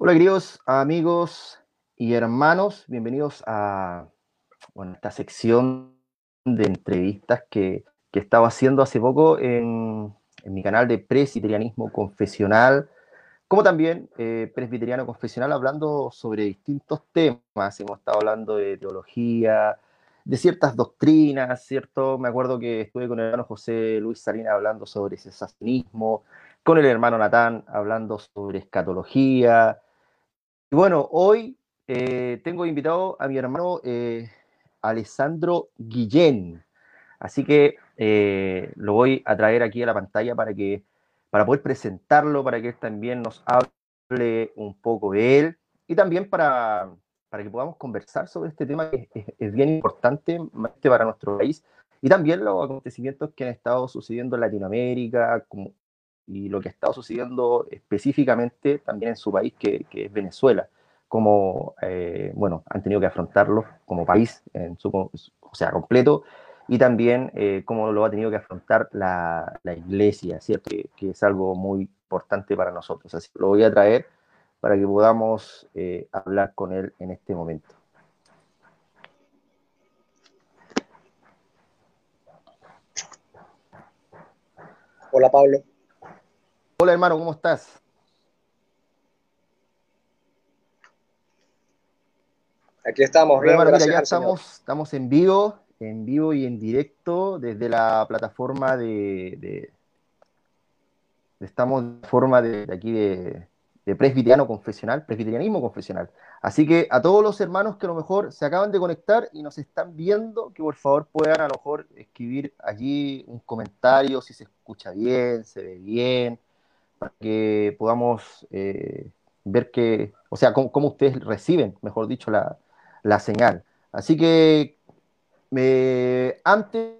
Hola queridos amigos y hermanos, bienvenidos a esta sección de entrevistas que estaba haciendo hace poco en mi canal de Presbiterianismo Confesional, como también Presbiteriano Confesional, hablando sobre distintos temas. Hemos estado hablando de teología, de ciertas doctrinas, ¿cierto? Me acuerdo que estuve con el hermano José Luis Salinas hablando sobre cesacionismo, con el hermano Natán hablando sobre escatología. Y bueno, hoy tengo invitado a mi hermano Alessandro Guillén. Así que lo voy a traer aquí a la pantalla para poder presentarlo, para que él también nos hable un poco de él y también para que podamos conversar sobre este tema que es bien importante para nuestro país y también los acontecimientos que han estado sucediendo en Latinoamérica y lo que ha estado sucediendo específicamente también en su país, que es Venezuela, como han tenido que afrontarlo como país completo, y también cómo lo ha tenido que afrontar la Iglesia, ¿cierto? Que es algo muy importante para nosotros. Así que lo voy a traer para que podamos hablar con él en este momento. Hola, Pablo. Hola, hermano, ¿cómo estás? Aquí estamos. Bien, hermano, gracias, ya estamos en vivo y en directo desde la plataforma de aquí de Presbiterianismo Confesional. Así que a todos los hermanos que a lo mejor se acaban de conectar y nos están viendo, que por favor puedan a lo mejor escribir allí un comentario si se escucha bien, se ve bien, para que podamos ver cómo ustedes reciben, mejor dicho, la señal. Así que antes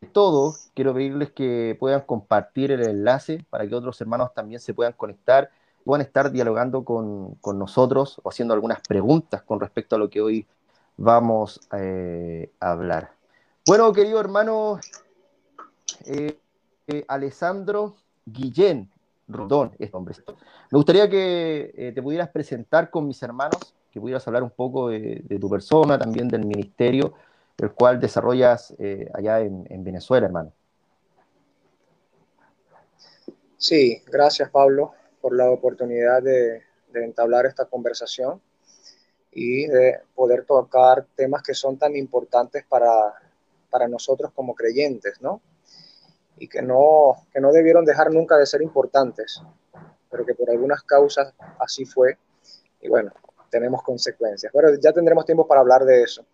de todo, quiero pedirles que puedan compartir el enlace para que otros hermanos también se puedan conectar y puedan estar dialogando con nosotros o haciendo algunas preguntas con respecto a lo que hoy vamos a hablar. Bueno, querido hermano Alessandro Guillén Rondón, este hombre. Me gustaría que te pudieras presentar con mis hermanos, que pudieras hablar un poco de tu persona, también del ministerio, el cual desarrollas allá en Venezuela, hermano. Sí, gracias, Pablo, por la oportunidad de entablar esta conversación y de poder tocar temas que son tan importantes para nosotros como creyentes, ¿no? Y que no debieron dejar nunca de ser importantes, pero que por algunas causas así fue, y bueno, tenemos consecuencias. Bueno, ya tendremos tiempo para hablar de eso.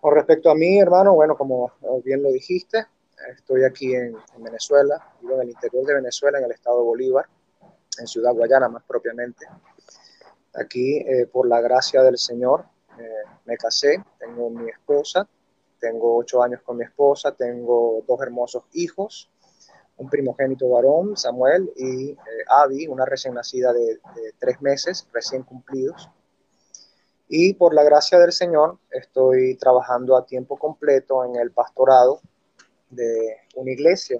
Con respecto a mí, hermano, bueno, como bien lo dijiste, estoy aquí en Venezuela, vivo en el interior de Venezuela, en el estado de Bolívar, en Ciudad Guayana más propiamente. Aquí, por la gracia del Señor, me casé, tengo mi esposa, tengo 8 años con mi esposa, tengo 2 hermosos hijos, un primogénito varón, Samuel, y Abby, una recién nacida de 3 meses, recién cumplidos. Y por la gracia del Señor, estoy trabajando a tiempo completo en el pastorado de una iglesia,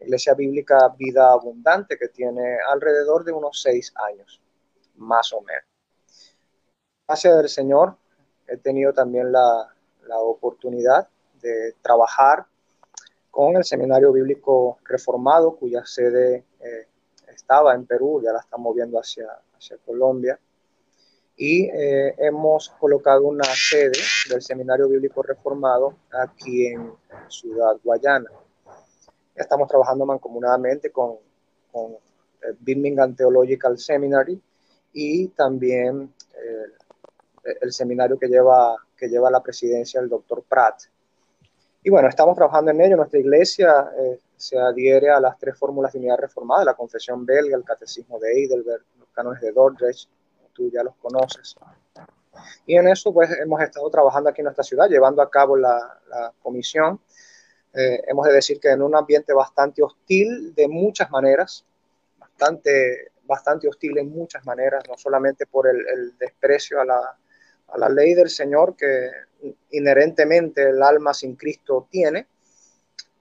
Iglesia Bíblica Vida Abundante, que tiene alrededor de unos 6 años, más o menos. Gracias del Señor, he tenido también la oportunidad de trabajar con el Seminario Bíblico Reformado, cuya sede estaba en Perú, ya la están moviendo hacia Colombia. Y hemos colocado una sede del Seminario Bíblico Reformado aquí en Ciudad Guayana. Estamos trabajando mancomunadamente con Birmingham Theological Seminary y también el seminario que lleva la presidencia el doctor Pratt. Y bueno, estamos trabajando en ello. Nuestra iglesia se adhiere a las 3 fórmulas de unidad reformada, la confesión belga, el catecismo de Heidelberg, los cánones de Dordrecht, tú ya los conoces. Y en eso pues hemos estado trabajando aquí en nuestra ciudad, llevando a cabo la comisión. Hemos de decir que en un ambiente bastante hostil de muchas maneras, bastante hostil en muchas maneras, no solamente por el desprecio a la ley del Señor que inherentemente el alma sin Cristo tiene,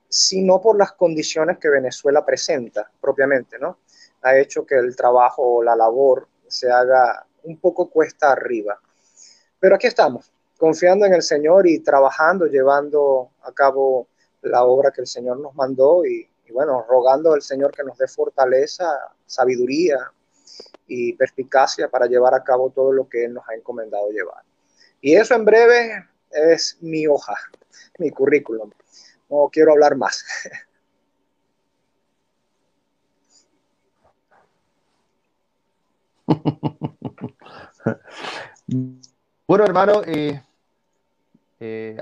sino por las condiciones que Venezuela presenta propiamente, ¿no? Ha hecho que el trabajo o la labor se haga un poco cuesta arriba. Pero aquí estamos, confiando en el Señor y trabajando, llevando a cabo la obra que el Señor nos mandó y bueno, rogando al Señor que nos dé fortaleza, sabiduría y perspicacia para llevar a cabo todo lo que Él nos ha encomendado llevar. Y eso en breve es mi hoja, mi currículum. No quiero hablar más. Bueno, hermano,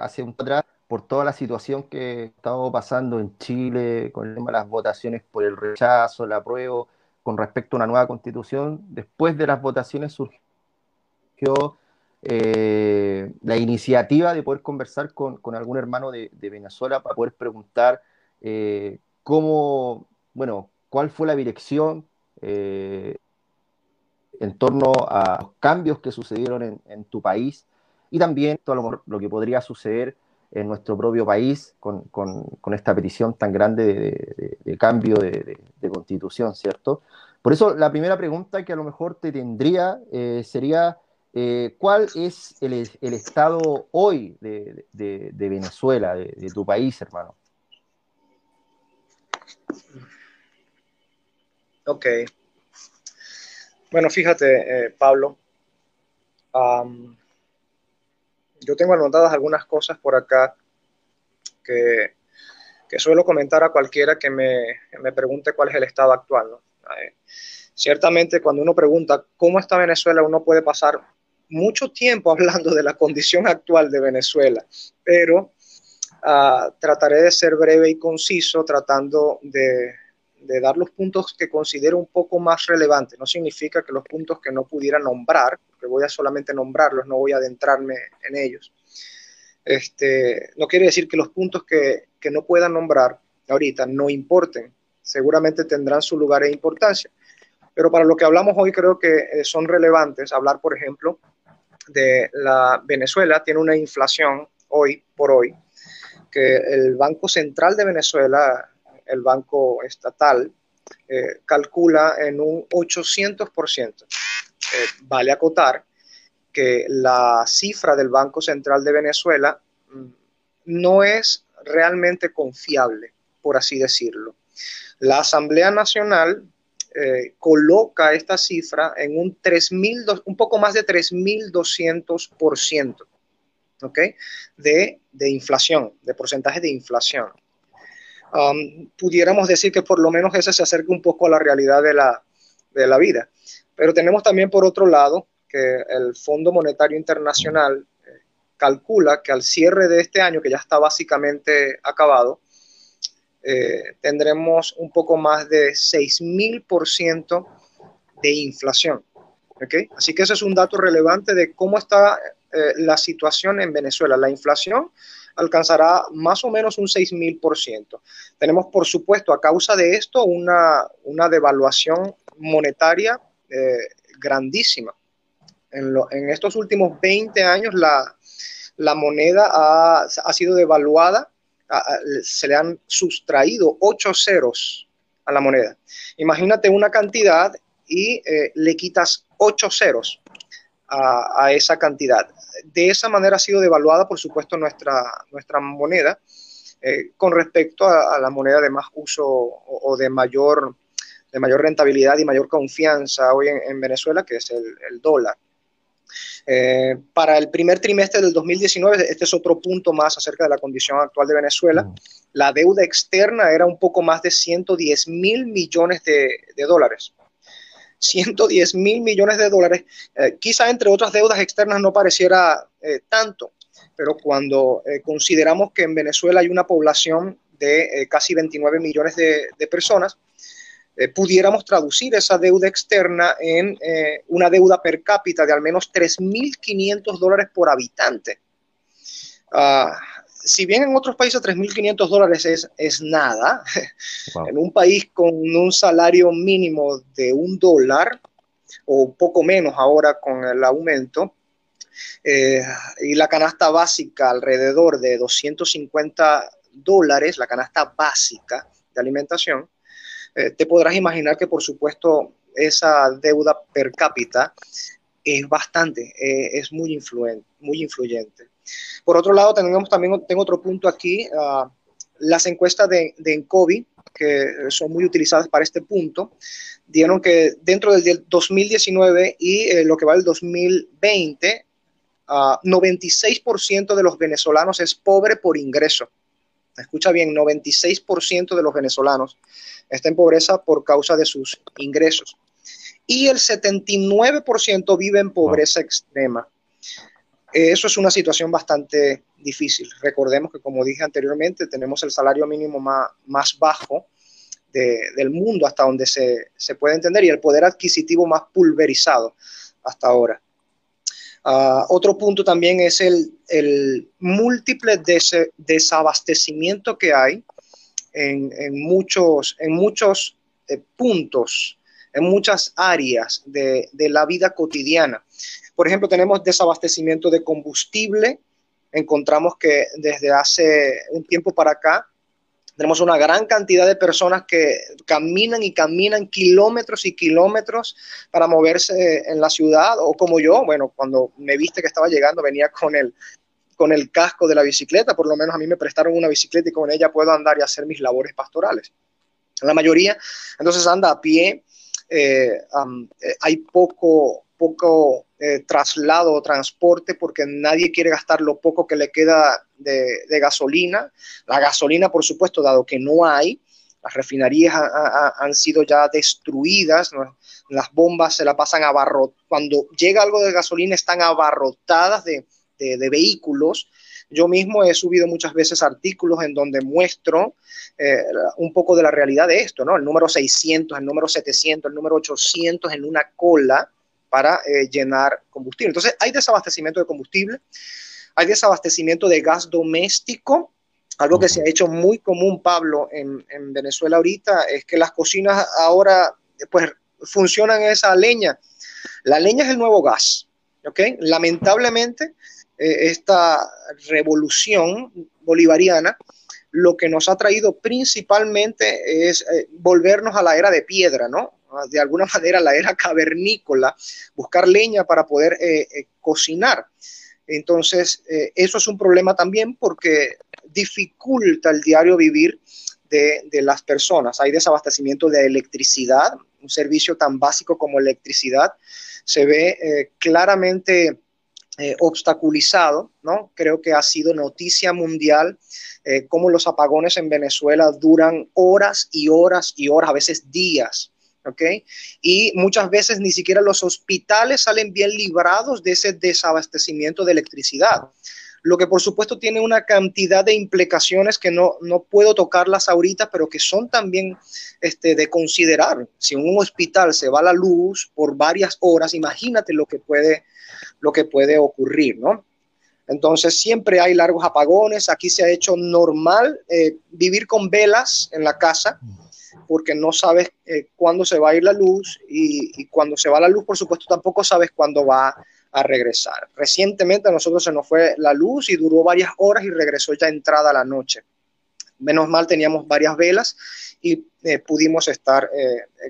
hace un tiempo atrás, por toda la situación que estaba pasando en Chile, con el tema de las votaciones por el rechazo, el apruebo, con respecto a una nueva constitución, después de las votaciones surgió la iniciativa de poder conversar con algún hermano de Venezuela para poder preguntar cuál fue la dirección en torno a los cambios que sucedieron en tu país y también todo lo que podría suceder en nuestro propio país con esta petición tan grande de cambio de constitución, ¿cierto? Por eso la primera pregunta que a lo mejor te tendría sería ¿cuál es el estado hoy de Venezuela, de tu país, hermano? Ok. Bueno, fíjate, Pablo, yo tengo anotadas algunas cosas por acá que suelo comentar a cualquiera que me pregunte cuál es el estado actual, ¿no? Ciertamente, cuando uno pregunta cómo está Venezuela, uno puede pasar mucho tiempo hablando de la condición actual de Venezuela, pero trataré de ser breve y conciso, tratando de dar los puntos que considero un poco más relevantes. No significa que los puntos que no pudiera nombrar, porque voy a solamente nombrarlos, no voy a adentrarme en ellos. No quiere decir que los puntos que no pueda nombrar ahorita no importen. Seguramente tendrán su lugar e importancia. Pero para lo que hablamos hoy creo que son relevantes. Hablar, por ejemplo, de la Venezuela tiene una inflación hoy por hoy que el Banco Central de Venezuela, el banco estatal, calcula en un 800%. Vale acotar que la cifra del Banco Central de Venezuela no es realmente confiable, por así decirlo. La Asamblea Nacional coloca esta cifra en un poco más de 3.200%, ¿ok? de inflación, de porcentaje de inflación. Pudiéramos decir que por lo menos eso se acerca un poco a la realidad de la vida. Pero tenemos también por otro lado que el Fondo Monetario Internacional calcula que al cierre de este año, que ya está básicamente acabado, tendremos un poco más de 6.000% de inflación, ¿okay? Así que eso es un dato relevante de cómo está la situación en Venezuela. La inflación alcanzará más o menos un 6.000%. Tenemos, por supuesto, a causa de esto, una devaluación monetaria grandísima. En estos últimos 20 años, la moneda ha sido devaluada, se le han sustraído 8 ceros a la moneda. Imagínate una cantidad y le quitas 8 ceros a esa cantidad. De esa manera ha sido devaluada, por supuesto, nuestra moneda con respecto a la moneda de más uso o de mayor rentabilidad y mayor confianza hoy en Venezuela, que es el dólar. Para el primer trimestre del 2019, este es otro punto más acerca de la condición actual de Venezuela, la deuda externa era un poco más de 110.000 millones de dólares. 110.000 millones de dólares, quizá entre otras deudas externas no pareciera tanto, pero cuando consideramos que en Venezuela hay una población de casi 29 millones de personas, pudiéramos traducir esa deuda externa en una deuda per cápita de al menos $3.500 por habitante. Si bien en otros países $3.500 es nada, wow. En un país con un salario mínimo de $1 o poco menos ahora con el aumento y la canasta básica alrededor de $250, la canasta básica de alimentación, te podrás imaginar que, por supuesto, esa deuda per cápita es bastante, es muy influyente. Por otro lado, tengo otro punto aquí, las encuestas de Encovi, que son muy utilizadas para este punto, dieron que dentro del 2019 y lo que va del 2020, 96% de los venezolanos es pobre por ingreso. Escucha bien, 96% de los venezolanos está en pobreza por causa de sus ingresos. Y el 79% vive en pobreza extrema. Eso es una situación bastante difícil. Recordemos que, como dije anteriormente, tenemos el salario mínimo más bajo del mundo hasta donde se puede entender, y el poder adquisitivo más pulverizado hasta ahora. Otro punto también es el múltiple desabastecimiento que hay en muchos puntos, en muchas áreas de la vida cotidiana. Por ejemplo, tenemos desabastecimiento de combustible. Encontramos que desde hace un tiempo para acá tenemos una gran cantidad de personas que caminan kilómetros y kilómetros para moverse en la ciudad, o como yo, bueno, cuando me viste que estaba llegando venía con el casco de la bicicleta. Por lo menos a mí me prestaron una bicicleta y con ella puedo andar y hacer mis labores pastorales. La mayoría, entonces, anda a pie. Hay poco traslado o transporte porque nadie quiere gastar lo poco que le queda de gasolina. La gasolina, por supuesto, dado que no hay, las refinerías han sido ya destruidas, ¿no? Las bombas se la pasan abarrotadas. Cuando llega algo de gasolina están abarrotadas de vehículos. Yo mismo he subido muchas veces artículos en donde muestro un poco de la realidad de esto, ¿no? El número 600, el número 700, el número 800 en una cola para llenar combustible. Entonces, hay desabastecimiento de combustible, hay desabastecimiento de gas doméstico. Algo que se ha hecho muy común, Pablo, en Venezuela ahorita, es que las cocinas ahora pues funcionan esa leña. La leña es el nuevo gas, ¿ok? Lamentablemente, esta revolución bolivariana lo que nos ha traído principalmente es volvernos a la era de piedra, ¿no? De alguna manera, la era cavernícola, buscar leña para poder cocinar. Entonces, eso es un problema también porque dificulta el diario vivir de las personas. Hay desabastecimiento de electricidad, un servicio tan básico como electricidad se ve claramente obstaculizado, ¿no? Creo que ha sido noticia mundial cómo los apagones en Venezuela duran horas y horas y horas, a veces días. ¿Okay? Y muchas veces ni siquiera los hospitales salen bien librados de ese desabastecimiento de electricidad, lo que por supuesto tiene una cantidad de implicaciones que no puedo tocarlas ahorita, pero que son también de considerar. Si en un hospital se va la luz por varias horas, imagínate lo que puede ocurrir, ¿no? Entonces siempre hay largos apagones. Aquí se ha hecho normal vivir con velas en la casa, porque no sabes cuándo se va a ir la luz, y cuando se va la luz, por supuesto, tampoco sabes cuándo va a regresar. Recientemente a nosotros se nos fue la luz y duró varias horas y regresó ya entrada la noche. Menos mal teníamos varias velas y pudimos estar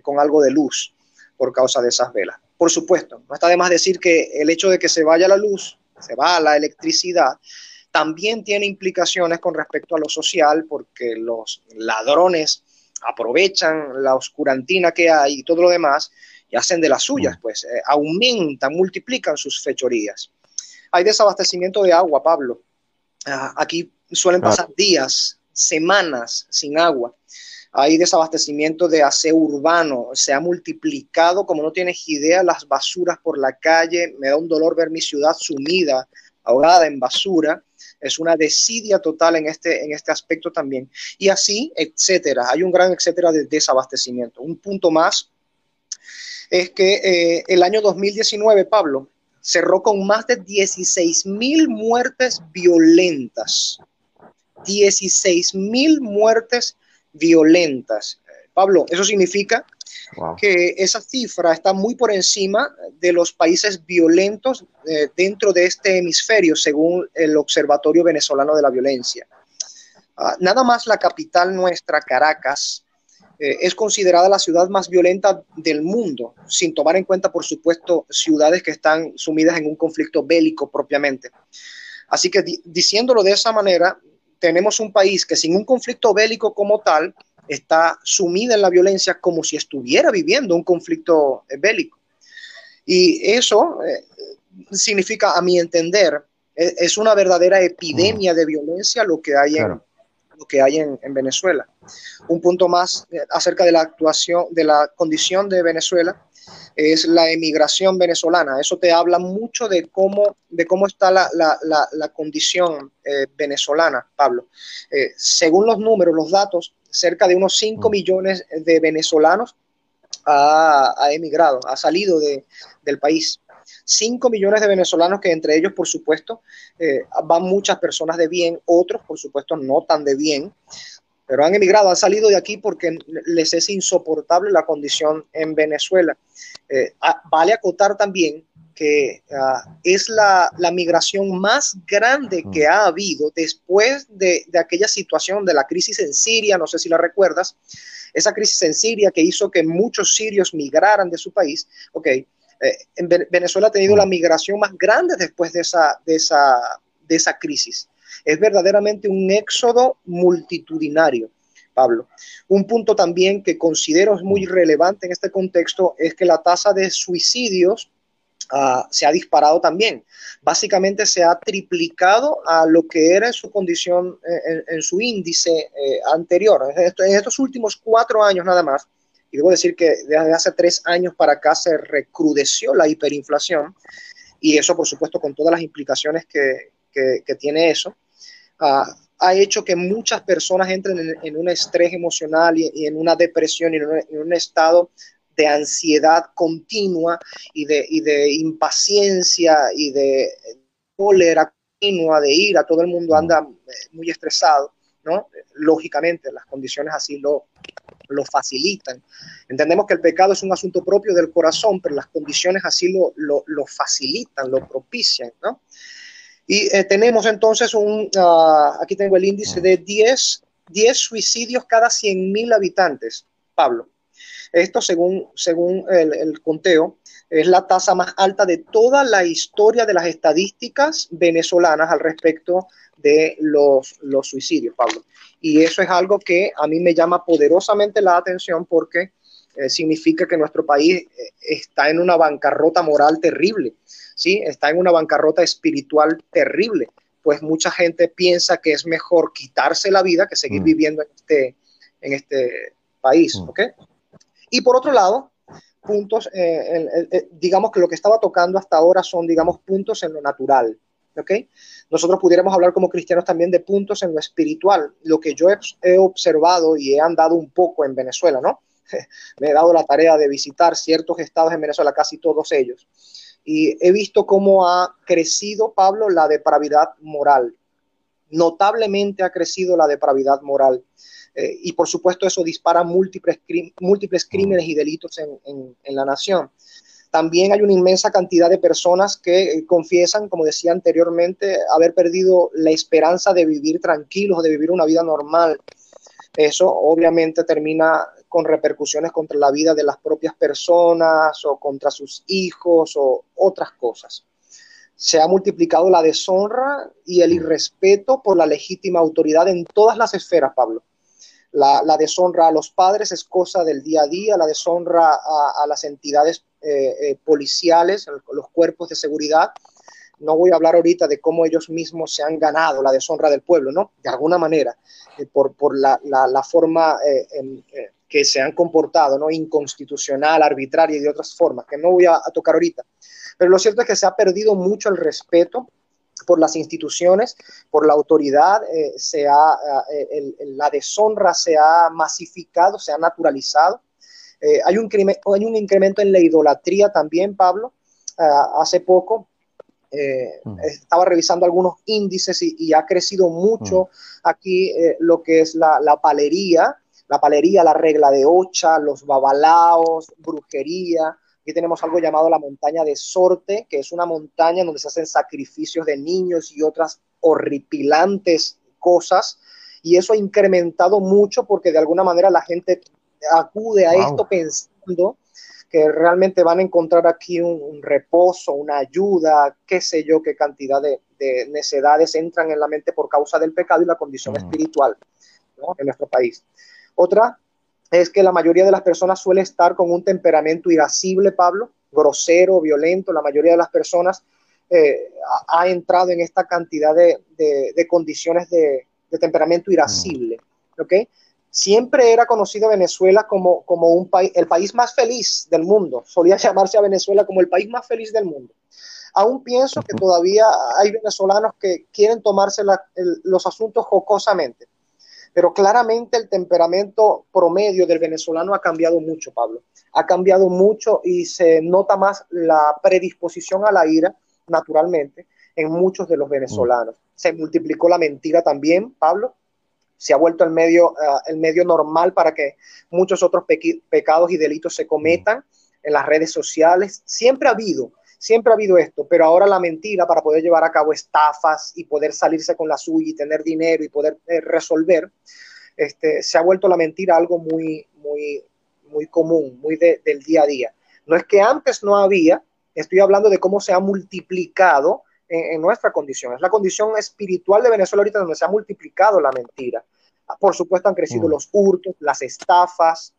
con algo de luz por causa de esas velas. Por supuesto, no está de más decir que el hecho de que se vaya la luz, se va la electricidad, también tiene implicaciones con respecto a lo social, porque los ladrones aprovechan la oscurantina que hay y todo lo demás y hacen de las suyas, pues aumentan, multiplican sus fechorías. Hay desabastecimiento de agua, Pablo. Aquí suelen pasar días, semanas sin agua. Hay desabastecimiento de aseo urbano. Se ha multiplicado, como no tienes idea, las basuras por la calle. Me da un dolor ver mi ciudad sumida, ahogada en basura. Es una desidia total en este aspecto también. Y así, etcétera. Hay un gran etcétera de desabastecimiento. Un punto más es que el año 2019, Pablo, cerró con más de 16.000 muertes violentas. 16.000 muertes violentas. Pablo, eso significa que esa cifra está muy por encima de los países violentos dentro de este hemisferio, según el Observatorio Venezolano de la Violencia. Nada más la capital nuestra, Caracas, es considerada la ciudad más violenta del mundo, sin tomar en cuenta, por supuesto, ciudades que están sumidas en un conflicto bélico propiamente. Así que diciéndolo de esa manera, tenemos un país que sin un conflicto bélico como tal está sumida en la violencia como si estuviera viviendo un conflicto bélico. Y eso significa, a mi entender, es una verdadera epidemia de violencia lo que hay, claro, en Venezuela. Un punto más acerca de la actuación, de la condición de Venezuela, es la emigración venezolana. Eso te habla mucho de cómo está la condición venezolana, Pablo. Según los números, los datos, cerca de unos 5 millones de venezolanos ha emigrado, ha salido del país. 5 millones de venezolanos que entre ellos, por supuesto, van muchas personas de bien, otros, por supuesto, no tan de bien, pero han emigrado, han salido de aquí porque les es insoportable la condición en Venezuela. Vale acotar también que es la migración más grande que ha habido después de aquella situación de la crisis en Siria, no sé si la recuerdas, esa crisis en Siria que hizo que muchos sirios migraran de su país. Okay. Venezuela ha tenido la migración más grande después de esa crisis. Es verdaderamente un éxodo multitudinario, Pablo. Un punto también que considero muy relevante en este contexto es que la tasa de suicidios se ha disparado también. Básicamente se ha triplicado a lo que era en su condición, en su índice anterior. En estos últimos 4 años nada más, y debo decir que desde hace 3 años para acá se recrudeció la hiperinflación, y eso, por supuesto, con todas las implicaciones que tiene eso, ha hecho que muchas personas entren en un estrés emocional y en una depresión y en un estado de ansiedad continua y de impaciencia y de cólera continua, de ira. Todo el mundo anda muy estresado, ¿no? Lógicamente, las condiciones así lo facilitan. Entendemos que el pecado es un asunto propio del corazón, pero las condiciones así lo facilitan, lo propician, ¿no? Y tenemos entonces aquí tengo el índice de 10 suicidios cada 100.000 habitantes, Pablo. Esto, según el conteo, es la tasa más alta de toda la historia de las estadísticas venezolanas al respecto de los suicidios, Pablo. Y eso es algo que a mí me llama poderosamente la atención porque significa que nuestro país está en una bancarrota moral terrible, ¿sí? Está en una bancarrota espiritual terrible, pues mucha gente piensa que es mejor quitarse la vida que seguir viviendo en este país, ¿ok? Y por otro lado, puntos, digamos que lo que estaba tocando hasta ahora son, digamos, puntos en lo natural, ¿ok? Nosotros pudiéramos hablar como cristianos también de puntos en lo espiritual, lo que yo he observado y he andado un poco en Venezuela, ¿no? Me he dado la tarea de visitar ciertos estados en Venezuela, casi todos ellos, y he visto cómo ha crecido, Pablo, la depravidad moral. Notablemente ha crecido la depravidad moral. Y por supuesto eso dispara múltiples crímenes y delitos en la nación. También hay una inmensa cantidad de personas que confiesan, como decía anteriormente, haber perdido la esperanza de vivir tranquilos, de vivir una vida normal. Eso obviamente termina con repercusiones contra la vida de las propias personas o contra sus hijos o otras cosas. Se ha multiplicado la deshonra y el irrespeto por la legítima autoridad en todas las esferas, Pablo. La deshonra a los padres es cosa del día a día, la deshonra a las entidades policiales, los cuerpos de seguridad. No voy a hablar ahorita de cómo ellos mismos se han ganado la deshonra del pueblo, ¿no? De alguna manera, por la forma que se han comportado, ¿no? Inconstitucional, arbitraria y de otras formas, que no voy a tocar ahorita. Pero lo cierto es que se ha perdido mucho el respeto por las instituciones, por la autoridad, la deshonra se ha masificado, se ha naturalizado. Hay un incremento en la idolatría también, Pablo. Hace poco estaba revisando algunos índices y ha crecido mucho aquí lo que es la palería, la regla de ocha, los babalaos, brujería. Aquí tenemos algo llamado la Montaña de Sorte, que es una montaña donde se hacen sacrificios de niños y otras horripilantes cosas. Y eso ha incrementado mucho porque de alguna manera la gente acude a esto pensando que realmente van a encontrar aquí un reposo, una ayuda, qué sé yo, qué cantidad de necedades entran en la mente por causa del pecado y la condición espiritual, ¿no?, en nuestro país. Otra es que la mayoría de las personas suele estar con un temperamento irascible, Pablo, grosero, violento. La mayoría de las personas ha entrado en esta cantidad de condiciones de temperamento irascible, ¿ok? Siempre era conocido Venezuela como el país más feliz del mundo. Solía llamarse a Venezuela como el país más feliz del mundo. Aún pienso que todavía hay venezolanos que quieren tomarse los asuntos jocosamente. Pero claramente el temperamento promedio del venezolano ha cambiado mucho, Pablo. Ha cambiado mucho y se nota más la predisposición a la ira, naturalmente, en muchos de los venezolanos. Se multiplicó la mentira también, Pablo. Se ha vuelto el medio normal para que muchos otros pecados y delitos se cometan en las redes sociales. Siempre ha habido esto, pero ahora la mentira, para poder llevar a cabo estafas y poder salirse con la suya y tener dinero y poder resolver, se ha vuelto la mentira algo muy, muy, muy común, muy del día a día. No es que antes no había, estoy hablando de cómo se ha multiplicado en nuestra condición. Es la condición espiritual de Venezuela ahorita donde se ha multiplicado la mentira. Por supuesto han crecido los hurtos, las estafas.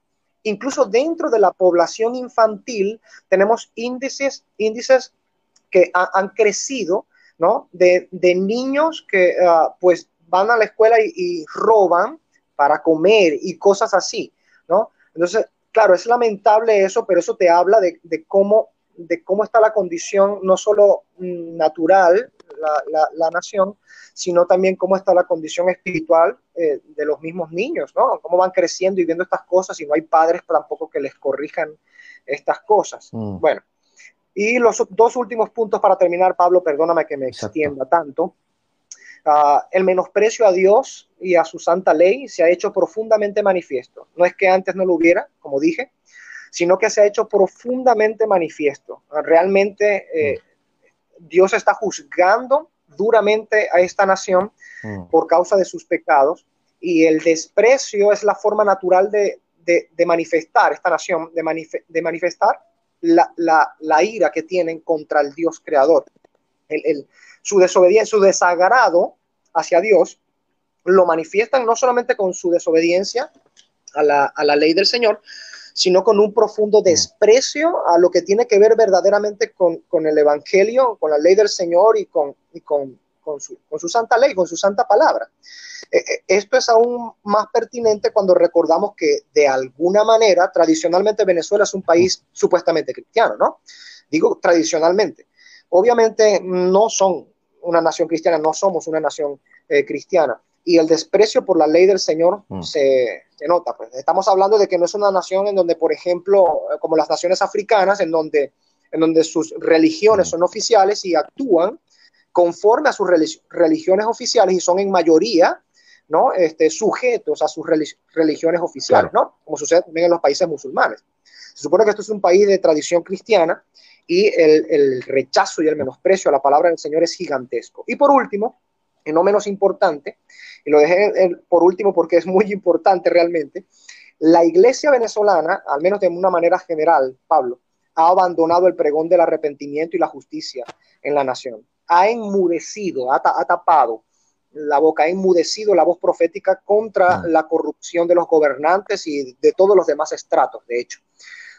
Incluso dentro de la población infantil tenemos índices que han crecido, ¿no?, de niños que pues van a la escuela y roban para comer y cosas así, ¿no? Entonces, claro, es lamentable eso, pero eso te habla de cómo está la condición, no solo natural, la nación, sino también cómo está la condición espiritual de los mismos niños, ¿no? Cómo van creciendo y viendo estas cosas y no hay padres tampoco que les corrijan estas cosas. Bueno, y los dos últimos puntos para terminar, Pablo, perdóname que me extienda tanto. El menosprecio a Dios y a su santa ley se ha hecho profundamente manifiesto. No es que antes no lo hubiera, como dije, sino que se ha hecho profundamente manifiesto. Realmente Dios está juzgando duramente a esta nación por causa de sus pecados, y el desprecio es la forma natural de manifestar esta nación, de manifestar la ira que tienen contra el Dios creador. Su desobediencia, su desagrado hacia Dios, lo manifiestan no solamente con su desobediencia a la ley del Señor, sino con un profundo desprecio a lo que tiene que ver verdaderamente con el Evangelio, con la ley del Señor y con su santa ley, con su santa palabra. Esto es aún más pertinente cuando recordamos que, de alguna manera, tradicionalmente Venezuela es un país supuestamente cristiano, ¿no? Digo tradicionalmente. Obviamente no son una nación cristiana, no somos una nación cristiana. Y el desprecio por la ley del Señor se nota. Pues estamos hablando de que no es una nación en donde, por ejemplo, como las naciones africanas, en donde sus religiones son oficiales y actúan conforme a sus religiones oficiales y son en mayoría, ¿no?, sujetos a sus religiones oficiales, ¿no?, como sucede también en los países musulmanes. Se supone que esto es un país de tradición cristiana y el rechazo y el menosprecio a la palabra del Señor es gigantesco. Y por último, y no menos importante, y lo dejé por último porque es muy importante realmente, la iglesia venezolana, al menos de una manera general, Pablo, ha abandonado el pregón del arrepentimiento y la justicia en la nación. Ha enmudecido, ha tapado la boca, ha enmudecido la voz profética contra la corrupción de los gobernantes y de todos los demás estratos, de hecho.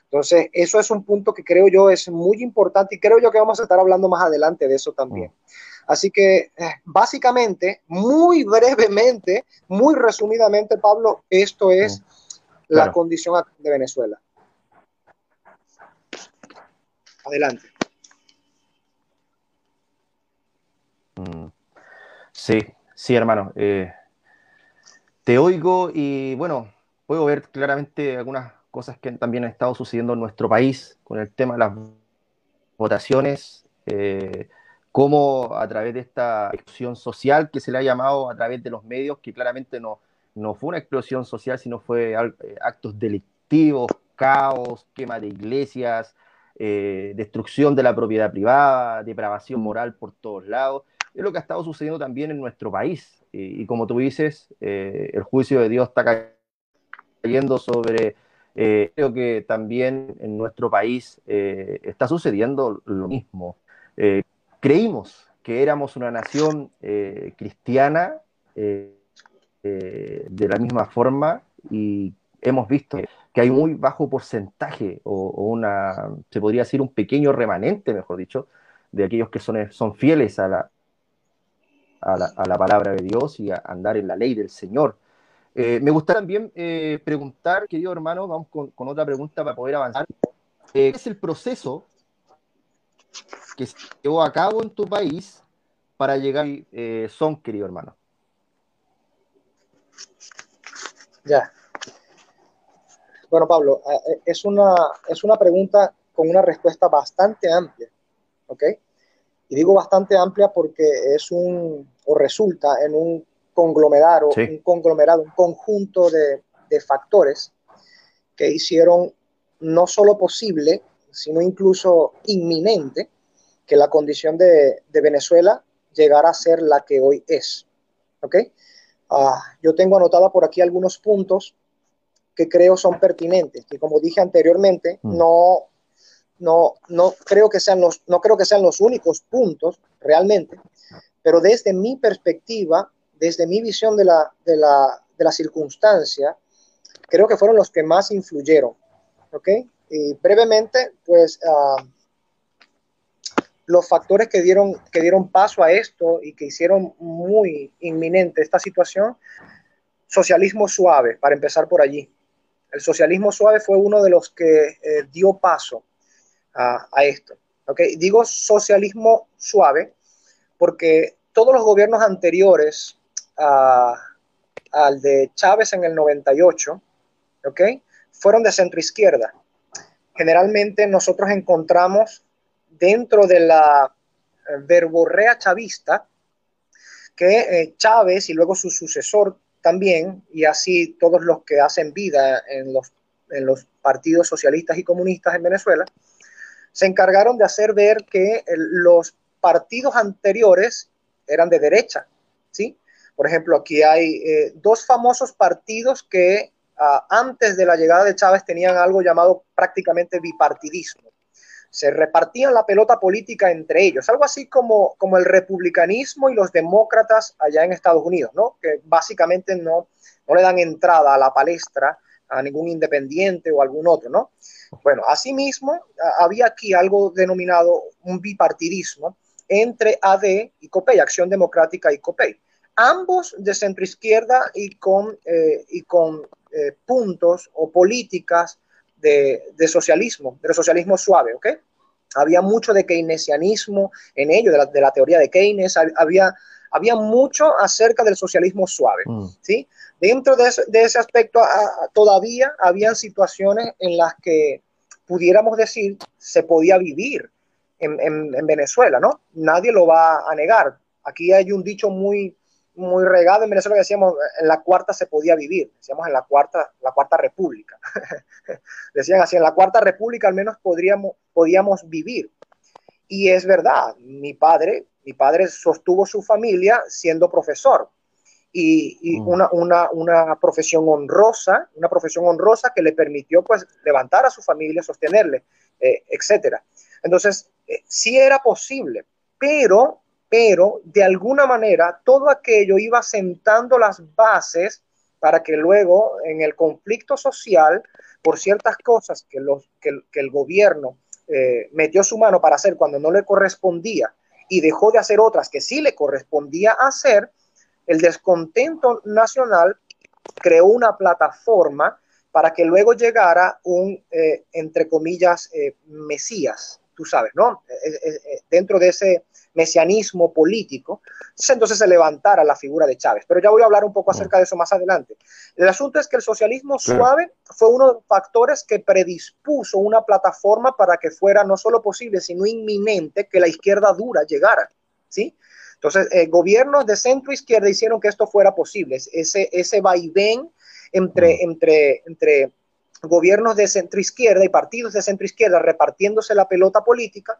Entonces, eso es un punto que creo yo es muy importante y creo yo que vamos a estar hablando más adelante de eso también. Así que, básicamente, muy brevemente, muy resumidamente, Pablo, esto es la condición de Venezuela. Adelante. Sí, hermano. Te oigo y, bueno, puedo ver claramente algunas cosas que también han estado sucediendo en nuestro país con el tema de las votaciones, cómo a través de esta explosión social que se le ha llamado a través de los medios, que claramente no fue una explosión social, sino fue actos delictivos, caos, quema de iglesias, destrucción de la propiedad privada, depravación moral por todos lados. Es lo que ha estado sucediendo también en nuestro país. Y como tú dices, el juicio de Dios está cayendo sobre Creo que también en nuestro país está sucediendo lo mismo. Creímos que éramos una nación cristiana de la misma forma, y hemos visto que hay muy bajo porcentaje, o una, se podría decir un pequeño remanente, mejor dicho, de aquellos que son fieles a la palabra de Dios y a andar en la ley del Señor. Me gustaría también preguntar, querido hermano, vamos con otra pregunta para poder avanzar. ¿Qué es el proceso que se llevó a cabo en tu país para llegar a Son, querido hermano? Ya. Bueno, Pablo, es una pregunta con una respuesta bastante amplia, ¿ok? Y digo bastante amplia porque es resulta en un conglomerado, sí, un conjunto de factores que hicieron no solo posible, sino incluso inminente, que la condición de Venezuela llegara a ser la que hoy es, ¿ok? Yo tengo anotada por aquí algunos puntos que creo son pertinentes, y como dije anteriormente, no creo que sean los únicos puntos realmente, pero desde mi perspectiva, desde mi visión de la circunstancia, creo que fueron los que más influyeron, ¿ok? Y brevemente, pues, los factores que dieron paso a esto y que hicieron muy inminente esta situación: socialismo suave, para empezar por allí. El socialismo suave fue uno de los que dio paso a esto, ¿ok? Digo socialismo suave porque todos los gobiernos anteriores al de Chávez en el 98, ¿ok?, fueron de centroizquierda. Generalmente nosotros encontramos dentro de la verborrea chavista que Chávez y luego su sucesor también, y así todos los que hacen vida en los partidos socialistas y comunistas en Venezuela, se encargaron de hacer ver que los partidos anteriores eran de derecha, ¿sí? Por ejemplo, aquí hay dos famosos partidos que antes de la llegada de Chávez tenían algo llamado prácticamente bipartidismo. Se repartían la pelota política entre ellos, algo así como el republicanismo y los demócratas allá en Estados Unidos, ¿no? Que básicamente no le dan entrada a la palestra a ningún independiente o algún otro, ¿no? Bueno, asimismo, había aquí algo denominado un bipartidismo entre AD y COPEI, Acción Democrática y COPEI, ambos de centroizquierda y con puntos o políticas de socialismo suave, ¿ok? Había mucho de keynesianismo en ello, de la teoría de Keynes, había mucho acerca del socialismo suave, ¿sí? Dentro de ese aspecto todavía habían situaciones en las que pudiéramos decir se podía vivir en Venezuela, ¿no? Nadie lo va a negar. Aquí hay un dicho muy regado en Venezuela que decíamos: en la cuarta se podía vivir, decíamos en la cuarta república. Decían así: en la cuarta república al menos podíamos vivir. Y es verdad, mi padre sostuvo su familia siendo profesor, y una profesión honrosa, que le permitió, pues, levantar a su familia, sostenerle, etcétera. Entonces, sí era posible, pero de alguna manera todo aquello iba sentando las bases para que luego en el conflicto social, por ciertas cosas que el gobierno metió su mano para hacer cuando no le correspondía y dejó de hacer otras que sí le correspondía hacer, el descontento nacional creó una plataforma para que luego llegara un, entre comillas, Mesías. Tú sabes, ¿no? Dentro de ese mesianismo político, entonces se levantara la figura de Chávez. Pero ya voy a hablar un poco acerca de eso más adelante. El asunto es que el socialismo suave fue uno de los factores que predispuso una plataforma para que fuera no solo posible, sino inminente que la izquierda dura llegara, ¿sí? Entonces, gobiernos de centro-izquierda hicieron que esto fuera posible. Ese vaivén entre gobiernos de centroizquierda y partidos de centroizquierda repartiéndose la pelota política,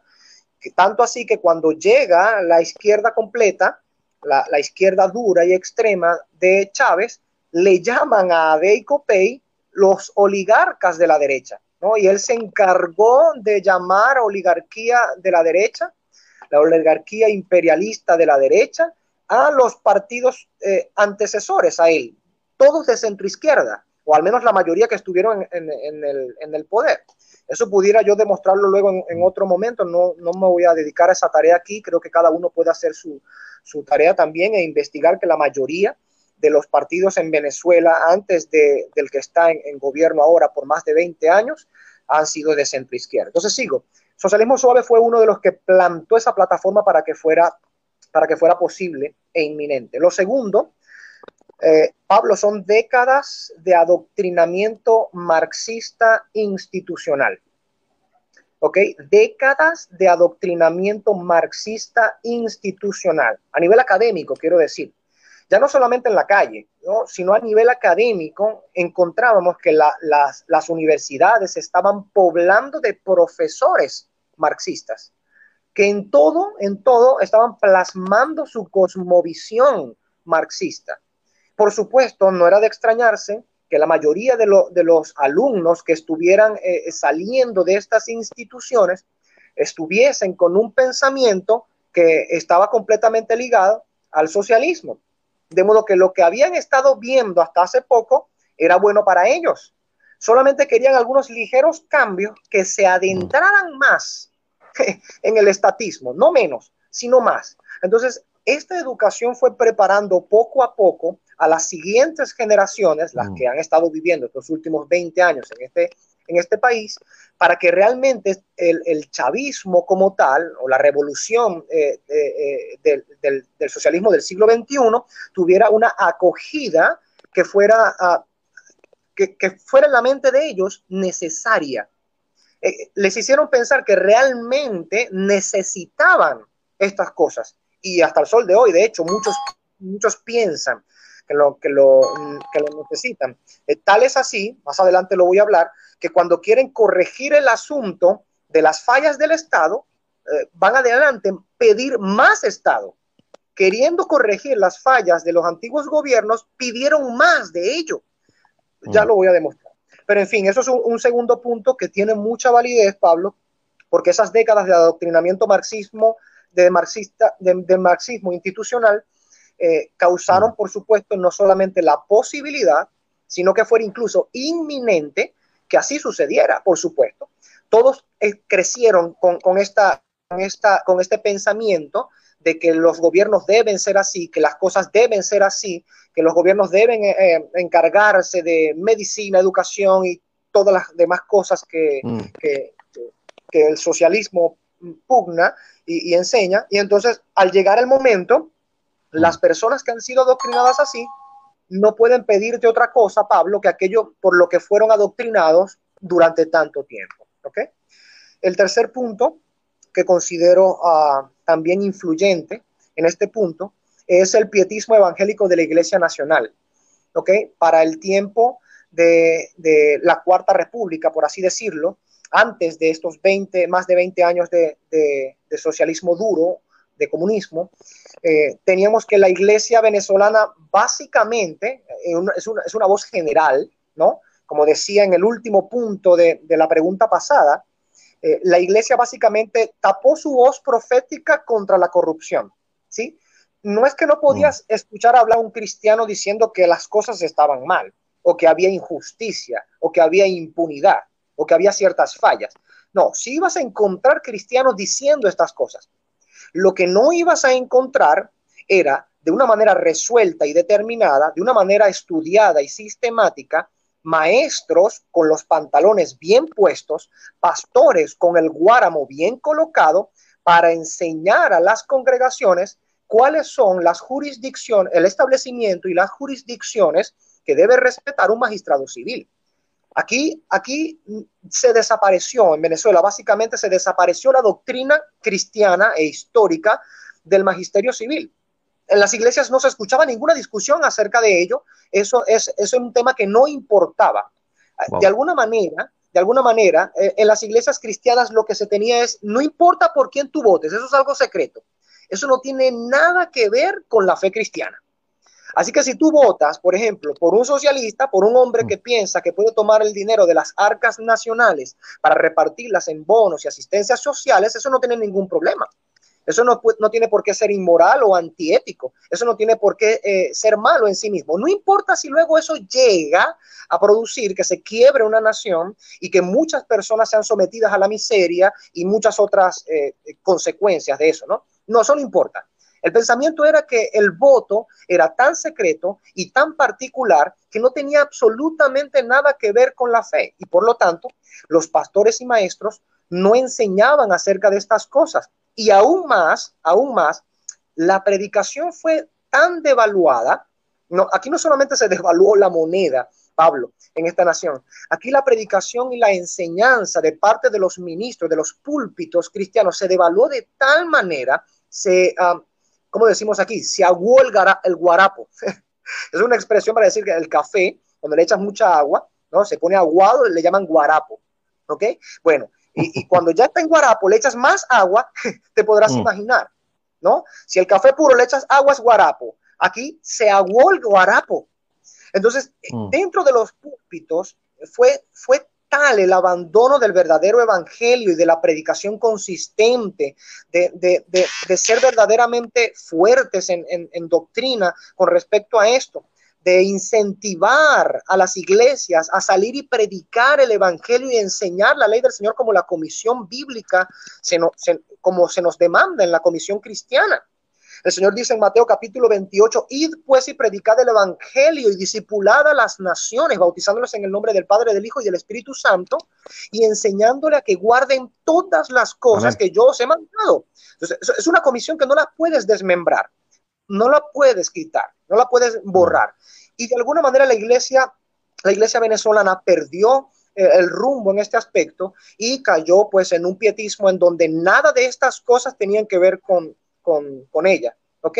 que tanto así que cuando llega la izquierda completa, la izquierda dura y extrema de Chávez, le llaman a AD y COPEI los oligarcas de la derecha, ¿no? Y él se encargó de llamar oligarquía de la derecha, la oligarquía imperialista de la derecha, a los partidos antecesores a él, todos de centroizquierda, o al menos la mayoría que estuvieron en el poder. Eso pudiera yo demostrarlo luego en otro momento, no me voy a dedicar a esa tarea aquí, creo que cada uno puede hacer su tarea también e investigar que la mayoría de los partidos en Venezuela antes del que está en gobierno ahora por más de 20 años han sido de centroizquierda. Entonces sigo, Socialismo Suave fue uno de los que plantó esa plataforma para que fuera posible e inminente. Lo segundo, Pablo, son décadas de adoctrinamiento marxista institucional. ¿Ok? Décadas de adoctrinamiento marxista institucional. A nivel académico, quiero decir. Ya no solamente en la calle, ¿no?, sino a nivel académico encontrábamos que las universidades estaban poblando de profesores marxistas, que en todo estaban plasmando su cosmovisión marxista. Por supuesto, no era de extrañarse que la mayoría de los alumnos que estuvieran saliendo de estas instituciones estuviesen con un pensamiento que estaba completamente ligado al socialismo. De modo que lo que habían estado viendo hasta hace poco era bueno para ellos. Solamente querían algunos ligeros cambios que se adentraran más en el estatismo, no menos, sino más. Entonces, esta educación fue preparando poco a poco a las siguientes generaciones, las que han estado viviendo estos últimos 20 años en este país, para que realmente el chavismo como tal, o la revolución del socialismo del siglo XXI, tuviera una acogida que fuera en la mente de ellos necesaria. Les hicieron pensar que realmente necesitaban estas cosas. Y hasta el sol de hoy, de hecho, muchos piensan que lo necesitan. Tal es así, más adelante lo voy a hablar, que cuando quieren corregir el asunto de las fallas del Estado, van adelante a pedir más Estado. Queriendo corregir las fallas de los antiguos gobiernos, pidieron más de ello. Ya lo voy a demostrar. Pero en fin, eso es un segundo punto que tiene mucha validez, Pablo, porque esas décadas de adoctrinamiento marxismo institucional causaron, por supuesto, no solamente la posibilidad, sino que fuera incluso inminente que así sucediera, por supuesto. Todos crecieron con este pensamiento de que los gobiernos deben ser así, que las cosas deben ser así, que los gobiernos deben encargarse de medicina, educación y todas las demás cosas que el socialismo pugna y enseña. Y entonces, al llegar el momento, las personas que han sido adoctrinadas así no pueden pedirte otra cosa, Pablo, que aquello por lo que fueron adoctrinados durante tanto tiempo. ¿Ok? El tercer punto que considero también influyente en este punto es el pietismo evangélico de la Iglesia Nacional. ¿Ok? Para el tiempo de la Cuarta República, por así decirlo, antes de estos más de 20 años de socialismo duro, de comunismo, teníamos que la iglesia venezolana básicamente es una voz general, ¿no? Como decía en el último punto de la pregunta pasada, la iglesia básicamente tapó su voz profética contra la corrupción, ¿sí? No es que no podías escuchar hablar a un cristiano diciendo que las cosas estaban mal, o que había injusticia, o que había impunidad, o que había ciertas fallas. No, sí ibas a encontrar cristianos diciendo estas cosas. Lo que no ibas a encontrar era, de una manera resuelta y determinada, de una manera estudiada y sistemática, maestros con los pantalones bien puestos, pastores con el guáramo bien colocado, para enseñar a las congregaciones cuáles son las jurisdicciones, el establecimiento y las jurisdicciones que debe respetar un magistrado civil. Aquí se desapareció, en Venezuela básicamente se desapareció la doctrina cristiana e histórica del magisterio civil. En las iglesias no se escuchaba ninguna discusión acerca de ello, eso es un tema que no importaba. Wow. De alguna manera, en las iglesias cristianas lo que se tenía es, no importa por quién tú votes, eso es algo secreto. Eso no tiene nada que ver con la fe cristiana. Así que si tú votas, por ejemplo, por un socialista, por un hombre que piensa que puede tomar el dinero de las arcas nacionales para repartirlas en bonos y asistencias sociales, eso no tiene ningún problema. Eso no tiene por qué ser inmoral o antiético. Eso no tiene por qué ser malo en sí mismo. No importa si luego eso llega a producir que se quiebre una nación y que muchas personas sean sometidas a la miseria y muchas otras consecuencias de eso, ¿no? No, eso no importa. El pensamiento era que el voto era tan secreto y tan particular que no tenía absolutamente nada que ver con la fe. Y por lo tanto, los pastores y maestros no enseñaban acerca de estas cosas. Y aún más, la predicación fue tan devaluada. No, aquí no solamente se devaluó la moneda, Pablo, en esta nación. Aquí la predicación y la enseñanza de parte de los ministros, de los púlpitos cristianos, se devaluó de tal manera, como decimos aquí, se aguó el guarapo. Es una expresión para decir que el café, cuando le echas mucha agua, ¿no? Se pone aguado, le llaman guarapo. ¿Ok? Bueno. Y cuando ya está en guarapo, le echas más agua, te podrás imaginar, ¿no? Si el café puro le echas agua, es guarapo. Aquí se aguó el guarapo. Entonces, dentro de los púlpitos fue tal el abandono del verdadero evangelio y de la predicación consistente, de ser verdaderamente fuertes en doctrina con respecto a esto, de incentivar a las iglesias a salir y predicar el evangelio y enseñar la ley del Señor como la comisión bíblica, como se nos demanda en la comisión cristiana. El Señor dice en Mateo capítulo 28, id pues y predicad el evangelio y discipulad a las naciones, bautizándolos en el nombre del Padre, del Hijo y del Espíritu Santo, y enseñándole a que guarden todas las cosas que yo os he mandado. Entonces, es una comisión que no la puedes desmembrar, no la puedes quitar, no la puedes borrar. Y de alguna manera la iglesia venezolana perdió el rumbo en este aspecto y cayó pues en un pietismo en donde nada de estas cosas tenían que ver con ella, ¿ok?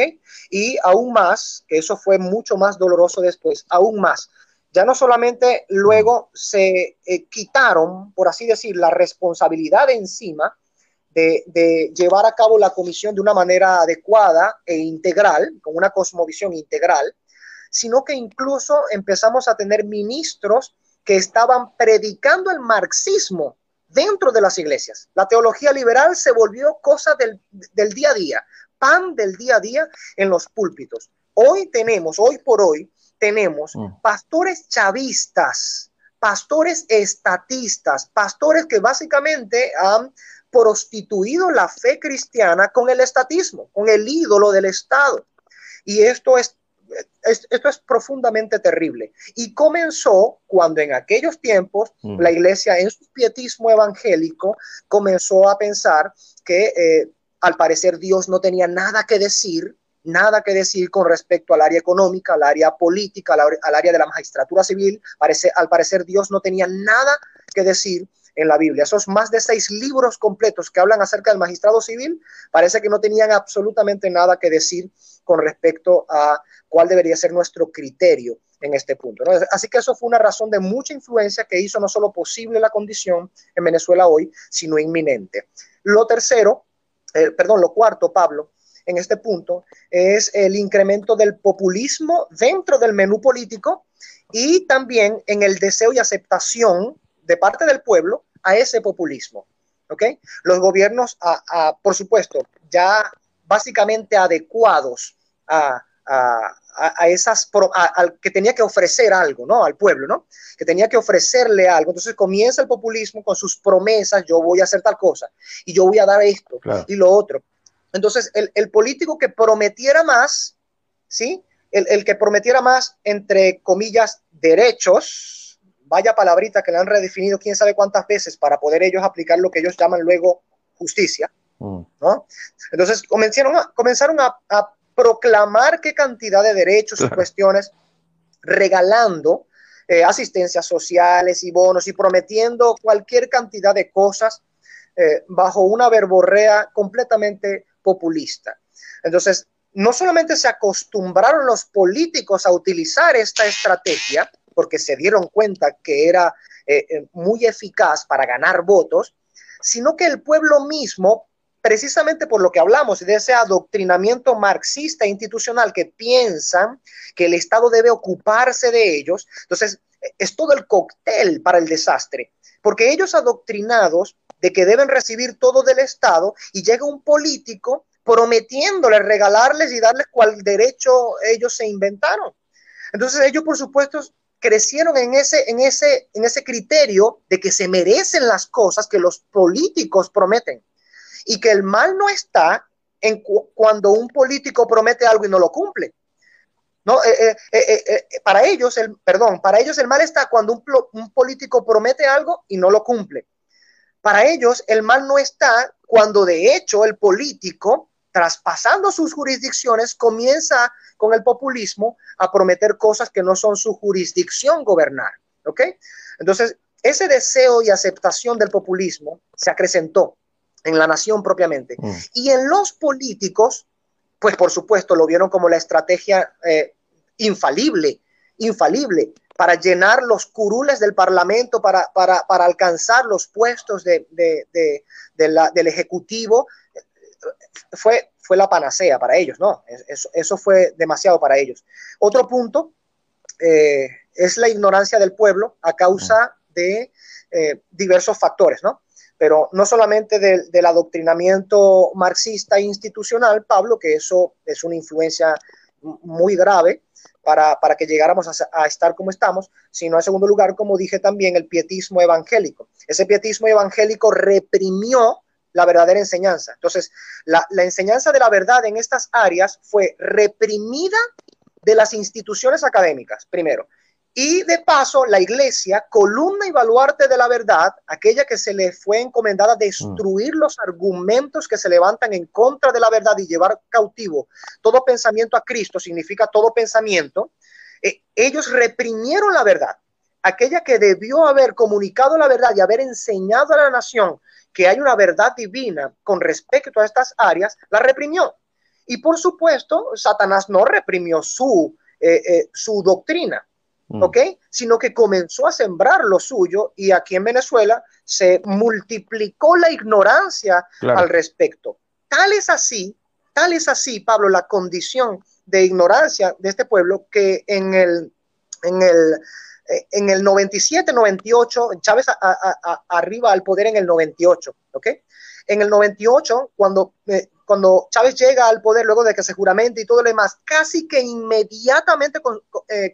Y aún más, que eso fue mucho más doloroso después, aún más. Ya no solamente luego se quitaron, por así decir, la responsabilidad de encima de llevar a cabo la comisión de una manera adecuada e integral, con una cosmovisión integral, sino que incluso empezamos a tener ministros que estaban predicando el marxismo dentro de las iglesias. La teología liberal se volvió cosa del día a día, pan del día a día en los púlpitos. Hoy por hoy tenemos pastores chavistas, pastores estatistas, pastores que básicamente han prostituido la fe cristiana con el estatismo, con el ídolo del Estado. Y esto es profundamente terrible. Y comenzó cuando en aquellos tiempos la iglesia en su pietismo evangélico comenzó a pensar que al parecer Dios no tenía nada que decir con respecto al área económica, al área política, al área de la magistratura civil. Al parecer Dios no tenía nada que decir en la Biblia. Esos más de 6 libros completos que hablan acerca del magistrado civil parece que no tenían absolutamente nada que decir con respecto a cuál debería ser nuestro criterio en este punto, ¿no? Así que eso fue una razón de mucha influencia que hizo no solo posible la condición en Venezuela hoy, sino inminente. Lo cuarto, Pablo, en este punto, es el incremento del populismo dentro del menú político y también en el deseo y aceptación de parte del pueblo a ese populismo, ¿ok? Los gobiernos, por supuesto, ya básicamente adecuados al que tenía que ofrecer algo, ¿no? Al pueblo, ¿no? Que tenía que ofrecerle algo. Entonces comienza el populismo con sus promesas, yo voy a hacer tal cosa, y yo voy a dar esto, claro, y lo otro. Entonces el político que prometiera más, ¿sí? El que prometiera más, entre comillas, derechos, vaya palabrita que la han redefinido quién sabe cuántas veces para poder ellos aplicar lo que ellos llaman luego justicia, ¿no? Entonces comenzaron a proclamar qué cantidad de derechos y cuestiones, regalando asistencias sociales y bonos y prometiendo cualquier cantidad de cosas bajo una verborrea completamente populista. Entonces no solamente se acostumbraron los políticos a utilizar esta estrategia, porque se dieron cuenta que era muy eficaz para ganar votos, sino que el pueblo mismo precisamente por lo que hablamos de ese adoctrinamiento marxista institucional que piensan que el Estado debe ocuparse de ellos. Entonces, es todo el cóctel para el desastre, porque ellos adoctrinados de que deben recibir todo del Estado, y llega un político prometiéndoles, regalarles y darles cual derecho ellos se inventaron. Entonces ellos, por supuesto, crecieron en ese criterio de que se merecen las cosas que los políticos prometen, y que el mal no está en cuando un político promete algo y no lo cumple. No, para ellos el mal está cuando un político promete algo y no lo cumple. Para ellos el mal no está cuando de hecho el político, traspasando sus jurisdicciones, comienza con el populismo a prometer cosas que no son su jurisdicción gobernar. ¿Ok? Entonces ese deseo y aceptación del populismo se acrecentó en la nación propiamente. Y en los políticos, pues por supuesto lo vieron como la estrategia infalible para llenar los curules del Parlamento, para alcanzar los puestos del Ejecutivo. Fue la panacea para ellos, ¿no? Eso fue demasiado para ellos. Otro punto es la ignorancia del pueblo a causa de diversos factores, ¿no? Pero no solamente del adoctrinamiento marxista institucional, Pablo, que eso es una influencia muy grave para que llegáramos a estar como estamos, sino en segundo lugar, como dije también, el pietismo evangélico. Ese pietismo evangélico reprimió la verdadera enseñanza. Entonces, la enseñanza de la verdad en estas áreas fue reprimida de las instituciones académicas, primero. Y de paso, la iglesia, columna y baluarte de la verdad, aquella que se le fue encomendada destruir los argumentos que se levantan en contra de la verdad y llevar cautivo todo pensamiento a Cristo, significa todo pensamiento, ellos reprimieron la verdad, aquella que debió haber comunicado la verdad y haber enseñado a la nación que hay una verdad divina con respecto a estas áreas, la reprimió. Y por supuesto, Satanás no reprimió su doctrina, ¿ok? Sino que comenzó a sembrar lo suyo, y aquí en Venezuela se multiplicó la ignorancia al respecto. Tal es así, Pablo, la condición de ignorancia de este pueblo, que en el 97, 98, Chávez arriba al poder en el 98, ¿ok? En el 98, cuando Chávez llega al poder, luego de que se juramente y todo lo demás, casi que inmediatamente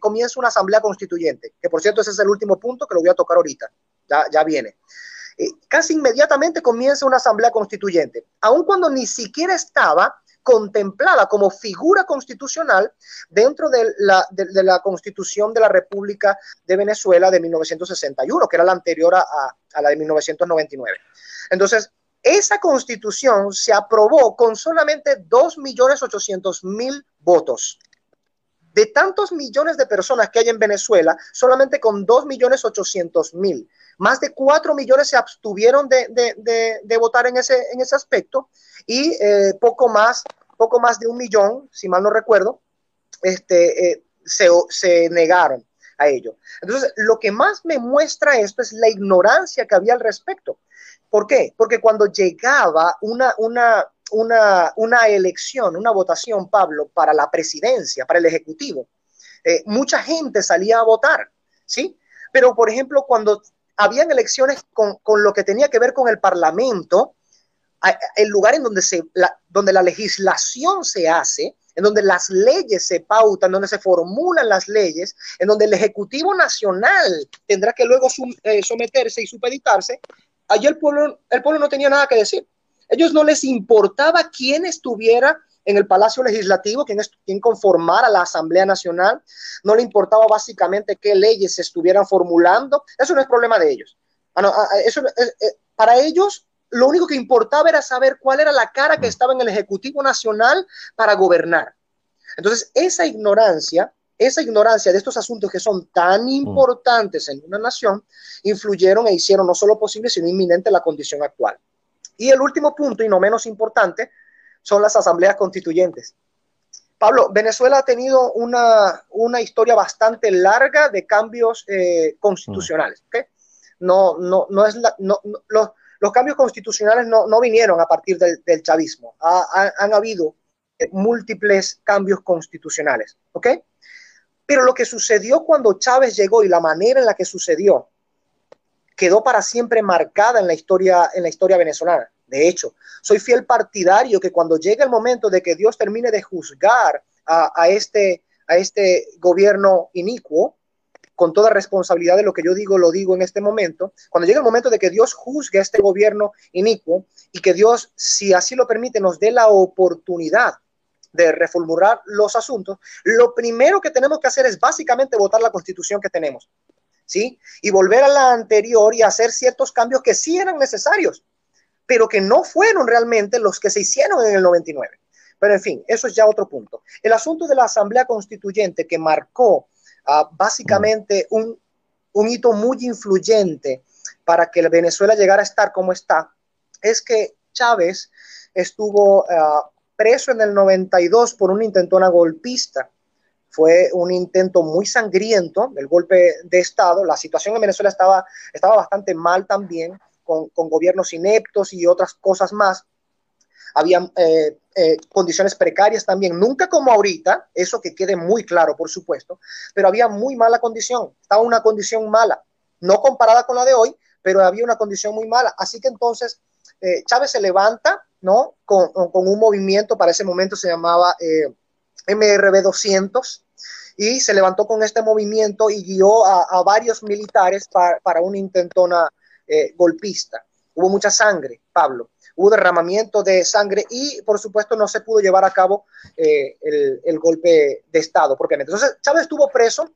comienza una asamblea constituyente, que por cierto ese es el último punto que lo voy a tocar ahorita, ya viene. Casi inmediatamente comienza una asamblea constituyente, aun cuando ni siquiera estaba contemplada como figura constitucional dentro de la Constitución de la República de Venezuela de 1961, que era la anterior a la de 1999. Entonces, esa constitución se aprobó con solamente 2.800.000 votos. De tantos millones de personas que hay en Venezuela, solamente con 2.800.000. Más de 4 millones se abstuvieron de votar en ese aspecto, y poco más de 1 millón, si mal no recuerdo, se negaron a ello. Entonces, lo que más me muestra esto es la ignorancia que había al respecto. ¿Por qué? Porque cuando llegaba una elección, una votación, Pablo, para la presidencia, para el Ejecutivo, mucha gente salía a votar, ¿sí? Pero, por ejemplo, cuando habían elecciones con lo que tenía que ver con el Parlamento, el lugar en donde la legislación se hace, en donde las leyes se pautan, donde se formulan las leyes, en donde el Ejecutivo Nacional tendrá que luego someterse y supeditarse, allí el pueblo no tenía nada que decir. Ellos no les importaba quién estuviera en el Palacio Legislativo, quién conformara la Asamblea Nacional. No le importaba básicamente qué leyes se estuvieran formulando. Eso no es problema de ellos. Para ellos, lo único que importaba era saber cuál era la cara que estaba en el Ejecutivo Nacional para gobernar. Entonces, esa ignorancia de estos asuntos que son tan importantes en una nación, influyeron e hicieron no solo posible, sino inminente la condición actual. Y el último punto, y no menos importante, son las asambleas constituyentes. Pablo, Venezuela ha tenido una historia bastante larga de cambios constitucionales. ¿Okay? No, no, no es la, no, no, los, Los cambios constitucionales no vinieron a partir del chavismo. Han habido múltiples cambios constitucionales, ¿ok? Pero lo que sucedió cuando Chávez llegó y la manera en la que sucedió quedó para siempre marcada en la historia venezolana. De hecho, soy fiel partidario que cuando llegue el momento de que Dios termine de juzgar a este gobierno inicuo, con toda responsabilidad de lo que yo digo, lo digo en este momento, cuando llegue el momento de que Dios juzgue a este gobierno inicuo y que Dios, si así lo permite, nos dé la oportunidad de reformular los asuntos, lo primero que tenemos que hacer es básicamente votar la constitución que tenemos, ¿sí? Y volver a la anterior y hacer ciertos cambios que sí eran necesarios, pero que no fueron realmente los que se hicieron en el 99. Pero en fin, eso es ya otro punto. El asunto de la Asamblea Constituyente, que marcó básicamente un hito muy influyente para que Venezuela llegara a estar como está, es que Chávez estuvo preso en el 92 por una intentona golpista. Fue un intento muy sangriento, el golpe de Estado. La situación en Venezuela estaba bastante mal también, con gobiernos ineptos y otras cosas más. Había condiciones precarias también, nunca como ahorita, eso que quede muy claro, por supuesto, pero había muy mala condición, estaba una condición mala, no comparada con la de hoy, pero había una condición muy mala. Así que entonces Chávez se levanta, ¿no? Con un movimiento, para ese momento se llamaba MRB 200, y se levantó con este movimiento y guió a varios militares para una intentona golpista. Hubo mucha sangre, Pablo. Hubo derramamiento de sangre y, por supuesto, no se pudo llevar a cabo el golpe de Estado propiamente. Entonces, Chávez estuvo preso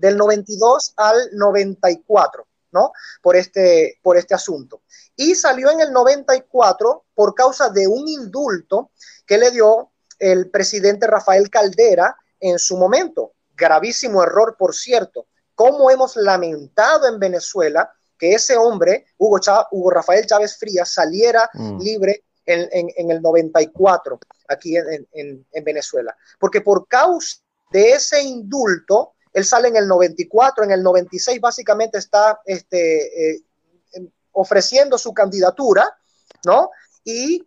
del 92 al 94, ¿no? Por este asunto. Y salió en el 94 por causa de un indulto que le dio el presidente Rafael Caldera en su momento. Gravísimo error, por cierto. ¿Cómo hemos lamentado en Venezuela que ese hombre, Hugo Rafael Chávez Frías, saliera libre en el 94 aquí en Venezuela? Porque por causa de ese indulto, él sale en el 94, en el 96 básicamente está ofreciendo su candidatura, ¿no? Y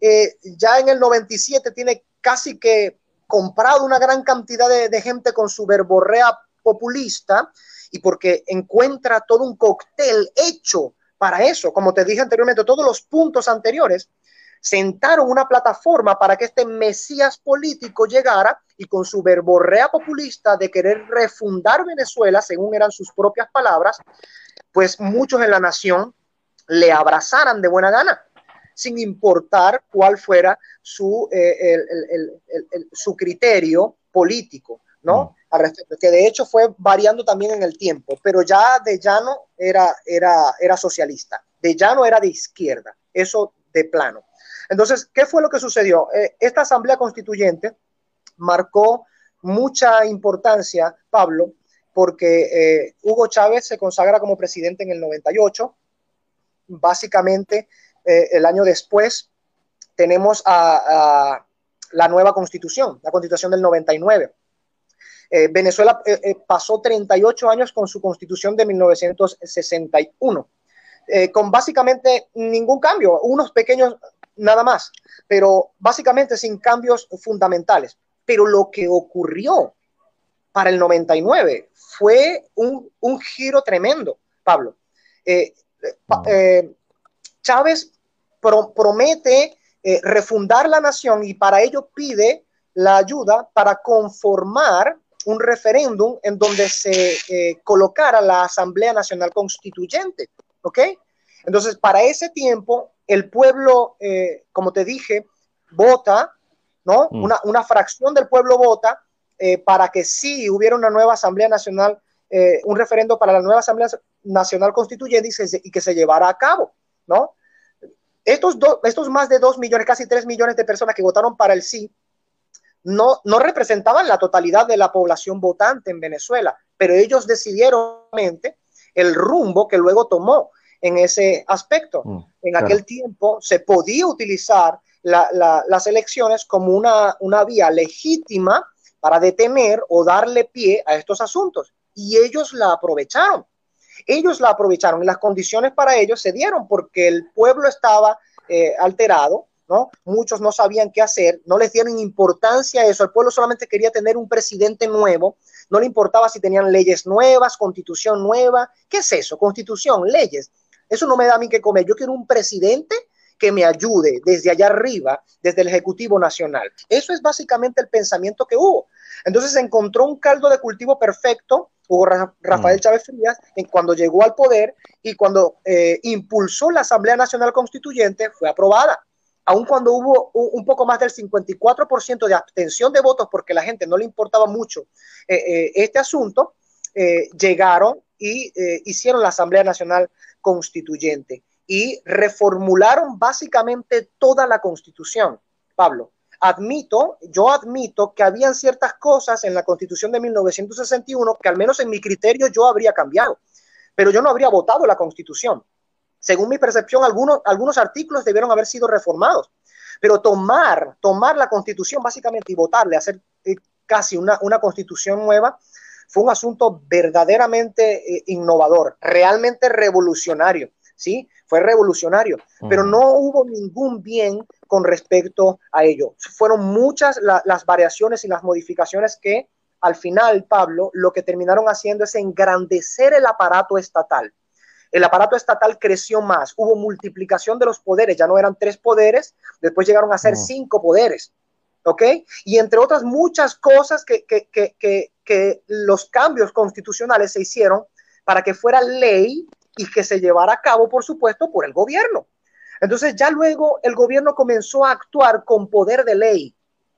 ya en el 97 tiene casi que comprado una gran cantidad de gente con su verborrea populista, y porque encuentra todo un cóctel hecho para eso. Como te dije anteriormente, todos los puntos anteriores sentaron una plataforma para que este mesías político llegara y con su verborrea populista de querer refundar Venezuela, según eran sus propias palabras, pues muchos en la nación le abrazaran de buena gana, sin importar cuál fuera su criterio político, ¿no? Al respecto, que de hecho fue variando también en el tiempo, pero ya de llano era socialista, de llano era de izquierda, eso de plano. Entonces, ¿qué fue lo que sucedió? Esta Asamblea Constituyente marcó mucha importancia, Pablo, porque Hugo Chávez se consagra como presidente en el 98, básicamente el año después tenemos a la nueva constitución, la constitución del 99. Venezuela pasó 38 años con su constitución de 1961, con básicamente ningún cambio, unos pequeños nada más, pero básicamente sin cambios fundamentales. Pero lo que ocurrió para el 99 fue un giro tremendo, Pablo. Chávez promete refundar la nación y para ello pide la ayuda para conformar un referéndum en donde se colocara la Asamblea Nacional Constituyente, ¿ok? Entonces, para ese tiempo, el pueblo, como te dije, vota, ¿no? Una fracción del pueblo vota para que sí hubiera una nueva Asamblea Nacional, un referendo para la nueva Asamblea Nacional Constituyente y que se llevara a cabo, ¿no? Estos más de 2 millones, casi 3 millones de personas que votaron para el sí, no representaban la totalidad de la población votante en Venezuela, pero ellos decidieron el rumbo que luego tomó en ese aspecto. En aquel tiempo se podía utilizar las elecciones como una vía legítima para detener o darle pie a estos asuntos, y ellos la aprovecharon. Ellos la aprovecharon y las condiciones para ellos se dieron porque el pueblo estaba alterado, ¿no? Muchos no sabían qué hacer, no les dieron importancia a eso. El pueblo solamente quería tener un presidente nuevo, no le importaba si tenían leyes nuevas, constitución nueva. ¿Qué es eso? Constitución, leyes. Eso no me da a mí que comer. Yo quiero un presidente que me ayude desde allá arriba, desde el Ejecutivo Nacional. Eso es básicamente el pensamiento que hubo. Entonces se encontró un caldo de cultivo perfecto, Hugo Rafael Chávez Frías, cuando llegó al poder y cuando impulsó la Asamblea Nacional Constituyente, fue aprobada. Aun cuando hubo un poco más del 54% de abstención de votos, porque a la gente no le importaba mucho este asunto, llegaron y hicieron la Asamblea Nacional Constituyente y reformularon básicamente toda la Constitución. Pablo, yo admito que habían ciertas cosas en la Constitución de 1961 que al menos en mi criterio yo habría cambiado, pero yo no habría votado la Constitución. Según mi percepción, algunos artículos debieron haber sido reformados, pero tomar la Constitución básicamente y votarle, hacer casi una Constitución nueva, fue un asunto verdaderamente innovador, realmente revolucionario, ¿sí? Fue revolucionario, pero no hubo ningún bien con respecto a ello. Fueron muchas las variaciones y las modificaciones que al final, Pablo, lo que terminaron haciendo es engrandecer el aparato estatal. El aparato estatal creció más, hubo multiplicación de los poderes, ya no eran 3 poderes, después llegaron a ser 5 poderes, ¿ok? Y entre otras muchas cosas que los cambios constitucionales se hicieron para que fuera ley y que se llevara a cabo, por supuesto, por el gobierno. Entonces ya luego el gobierno comenzó a actuar con poder de ley,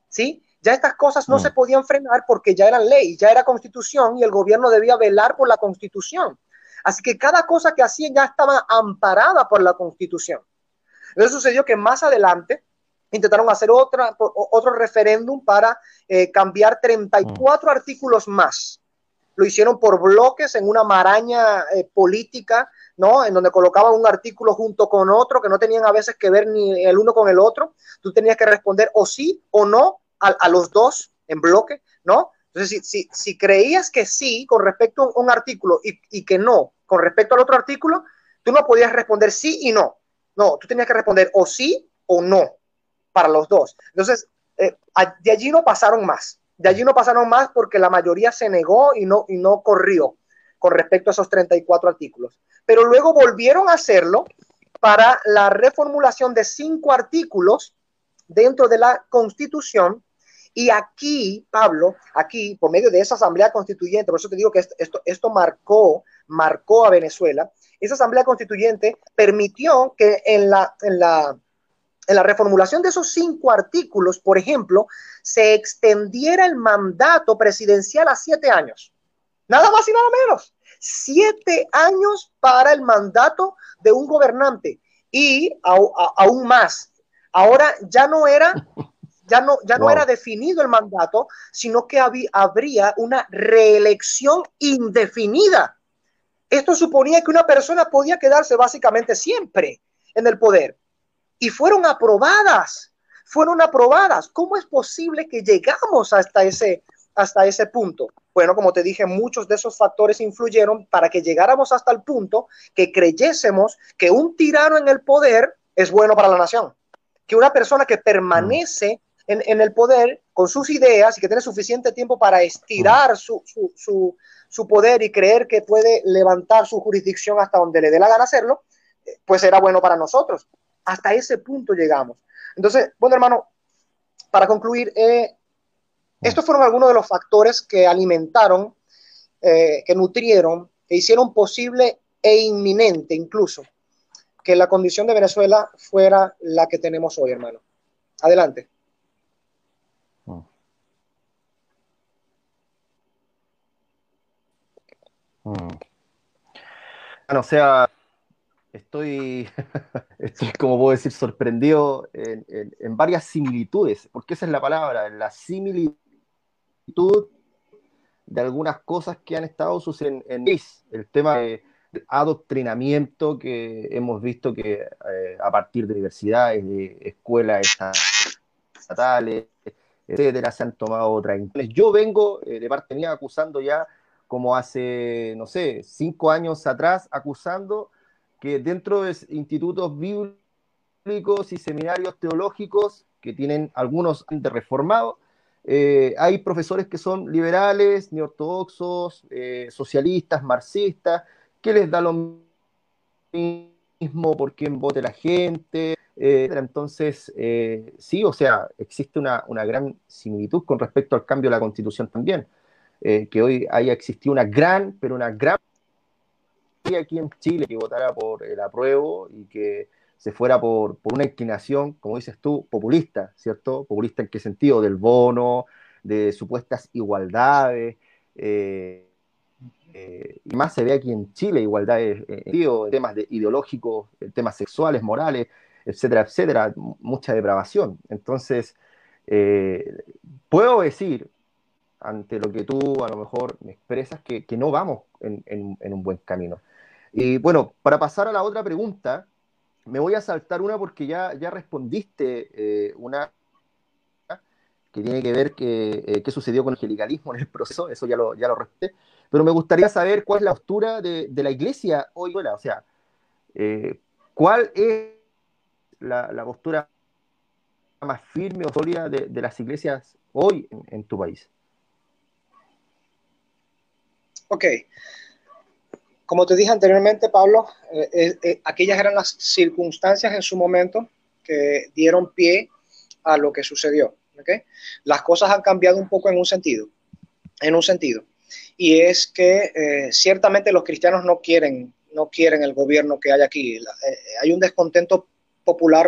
¿sí? Ya estas cosas no se podían frenar porque ya eran ley, ya era constitución y el gobierno debía velar por la constitución. Así que cada cosa que hacían ya estaba amparada por la Constitución. Entonces sucedió que más adelante intentaron hacer otro referéndum para cambiar 34 artículos más. Lo hicieron por bloques en una maraña política, ¿no? En donde colocaban un artículo junto con otro que no tenían a veces que ver ni el uno con el otro. Tú tenías que responder o sí o no a los dos en bloque, ¿no? Entonces, si creías que sí con respecto a un artículo y que no con respecto al otro artículo, tú no podías responder sí y no. No, tú tenías que responder o sí o no para los dos. Entonces, de allí no pasaron más. De allí no pasaron más porque la mayoría se negó y no corrió con respecto a esos 34 artículos. Pero luego volvieron a hacerlo para la reformulación de 5 artículos dentro de la Constitución. Y aquí, Pablo, aquí, por medio de esa Asamblea Constituyente, por eso te digo que esto marcó a Venezuela, esa Asamblea Constituyente permitió que en la reformulación de esos 5 artículos, por ejemplo, se extendiera el mandato presidencial a 7 años. Nada más y nada menos. 7 años para el mandato de un gobernante. Y aún más. Ahora ya no era... Ya no era definido el mandato, sino que habría una reelección indefinida. Esto suponía que una persona podía quedarse básicamente siempre en el poder. Y fueron aprobadas. ¿Cómo es posible que llegamos hasta ese punto? Bueno, como te dije, muchos de esos factores influyeron para que llegáramos hasta el punto que creyésemos que un tirano en el poder es bueno para la nación. Que una persona que permanece en el poder con sus ideas y que tiene suficiente tiempo para estirar su poder y creer que puede levantar su jurisdicción hasta donde le dé la gana hacerlo, pues será bueno para nosotros. Hasta ese punto llegamos. Entonces, bueno, hermano, para concluir, estos fueron algunos de los factores que alimentaron, que nutrieron, que hicieron posible e inminente incluso que la condición de Venezuela fuera la que tenemos hoy, hermano. Adelante. O sea, estoy como puedo decir, sorprendido en varias similitudes, porque esa es la palabra, la similitud de algunas cosas que han estado sucediendo en el tema de adoctrinamiento que hemos visto que a partir de universidades, de escuelas estatales, etcétera, se han tomado otras. Yo vengo de parte mía acusando ya como hace, no sé, 5 años atrás, acusando que dentro de institutos bíblicos y seminarios teológicos, que tienen algunos de reformados, hay profesores que son liberales, neortodoxos, socialistas, marxistas, que les da lo mismo por quién vote la gente, etc. Entonces, sí, o sea, existe una gran similitud con respecto al cambio de la Constitución también, que hoy haya existido una gran, pero una gran aquí en Chile que votara por el apruebo y que se fuera por una inclinación, como dices tú, populista, ¿cierto? ¿Populista en qué sentido? Del bono, de supuestas igualdades, y más se ve aquí en Chile, igualdades en temas ideológicos, temas sexuales, morales, etcétera, etcétera, mucha depravación. Entonces, puedo decir, ante lo que tú a lo mejor me expresas, que no vamos en un buen camino. Y bueno, para pasar a la otra pregunta, me voy a saltar una porque ya respondiste una que tiene que ver qué sucedió con el angelicalismo en el proceso, eso ya lo respeté, pero me gustaría saber cuál es la postura de la Iglesia hoy, o sea, cuál es la postura más firme o sólida de las iglesias hoy en tu país. Ok. Como te dije anteriormente, Pablo, aquellas eran las circunstancias en su momento que dieron pie a lo que sucedió. ¿Okay? Las cosas han cambiado un poco en un sentido. Y es que ciertamente los cristianos no quieren el gobierno que hay aquí. Hay un descontento popular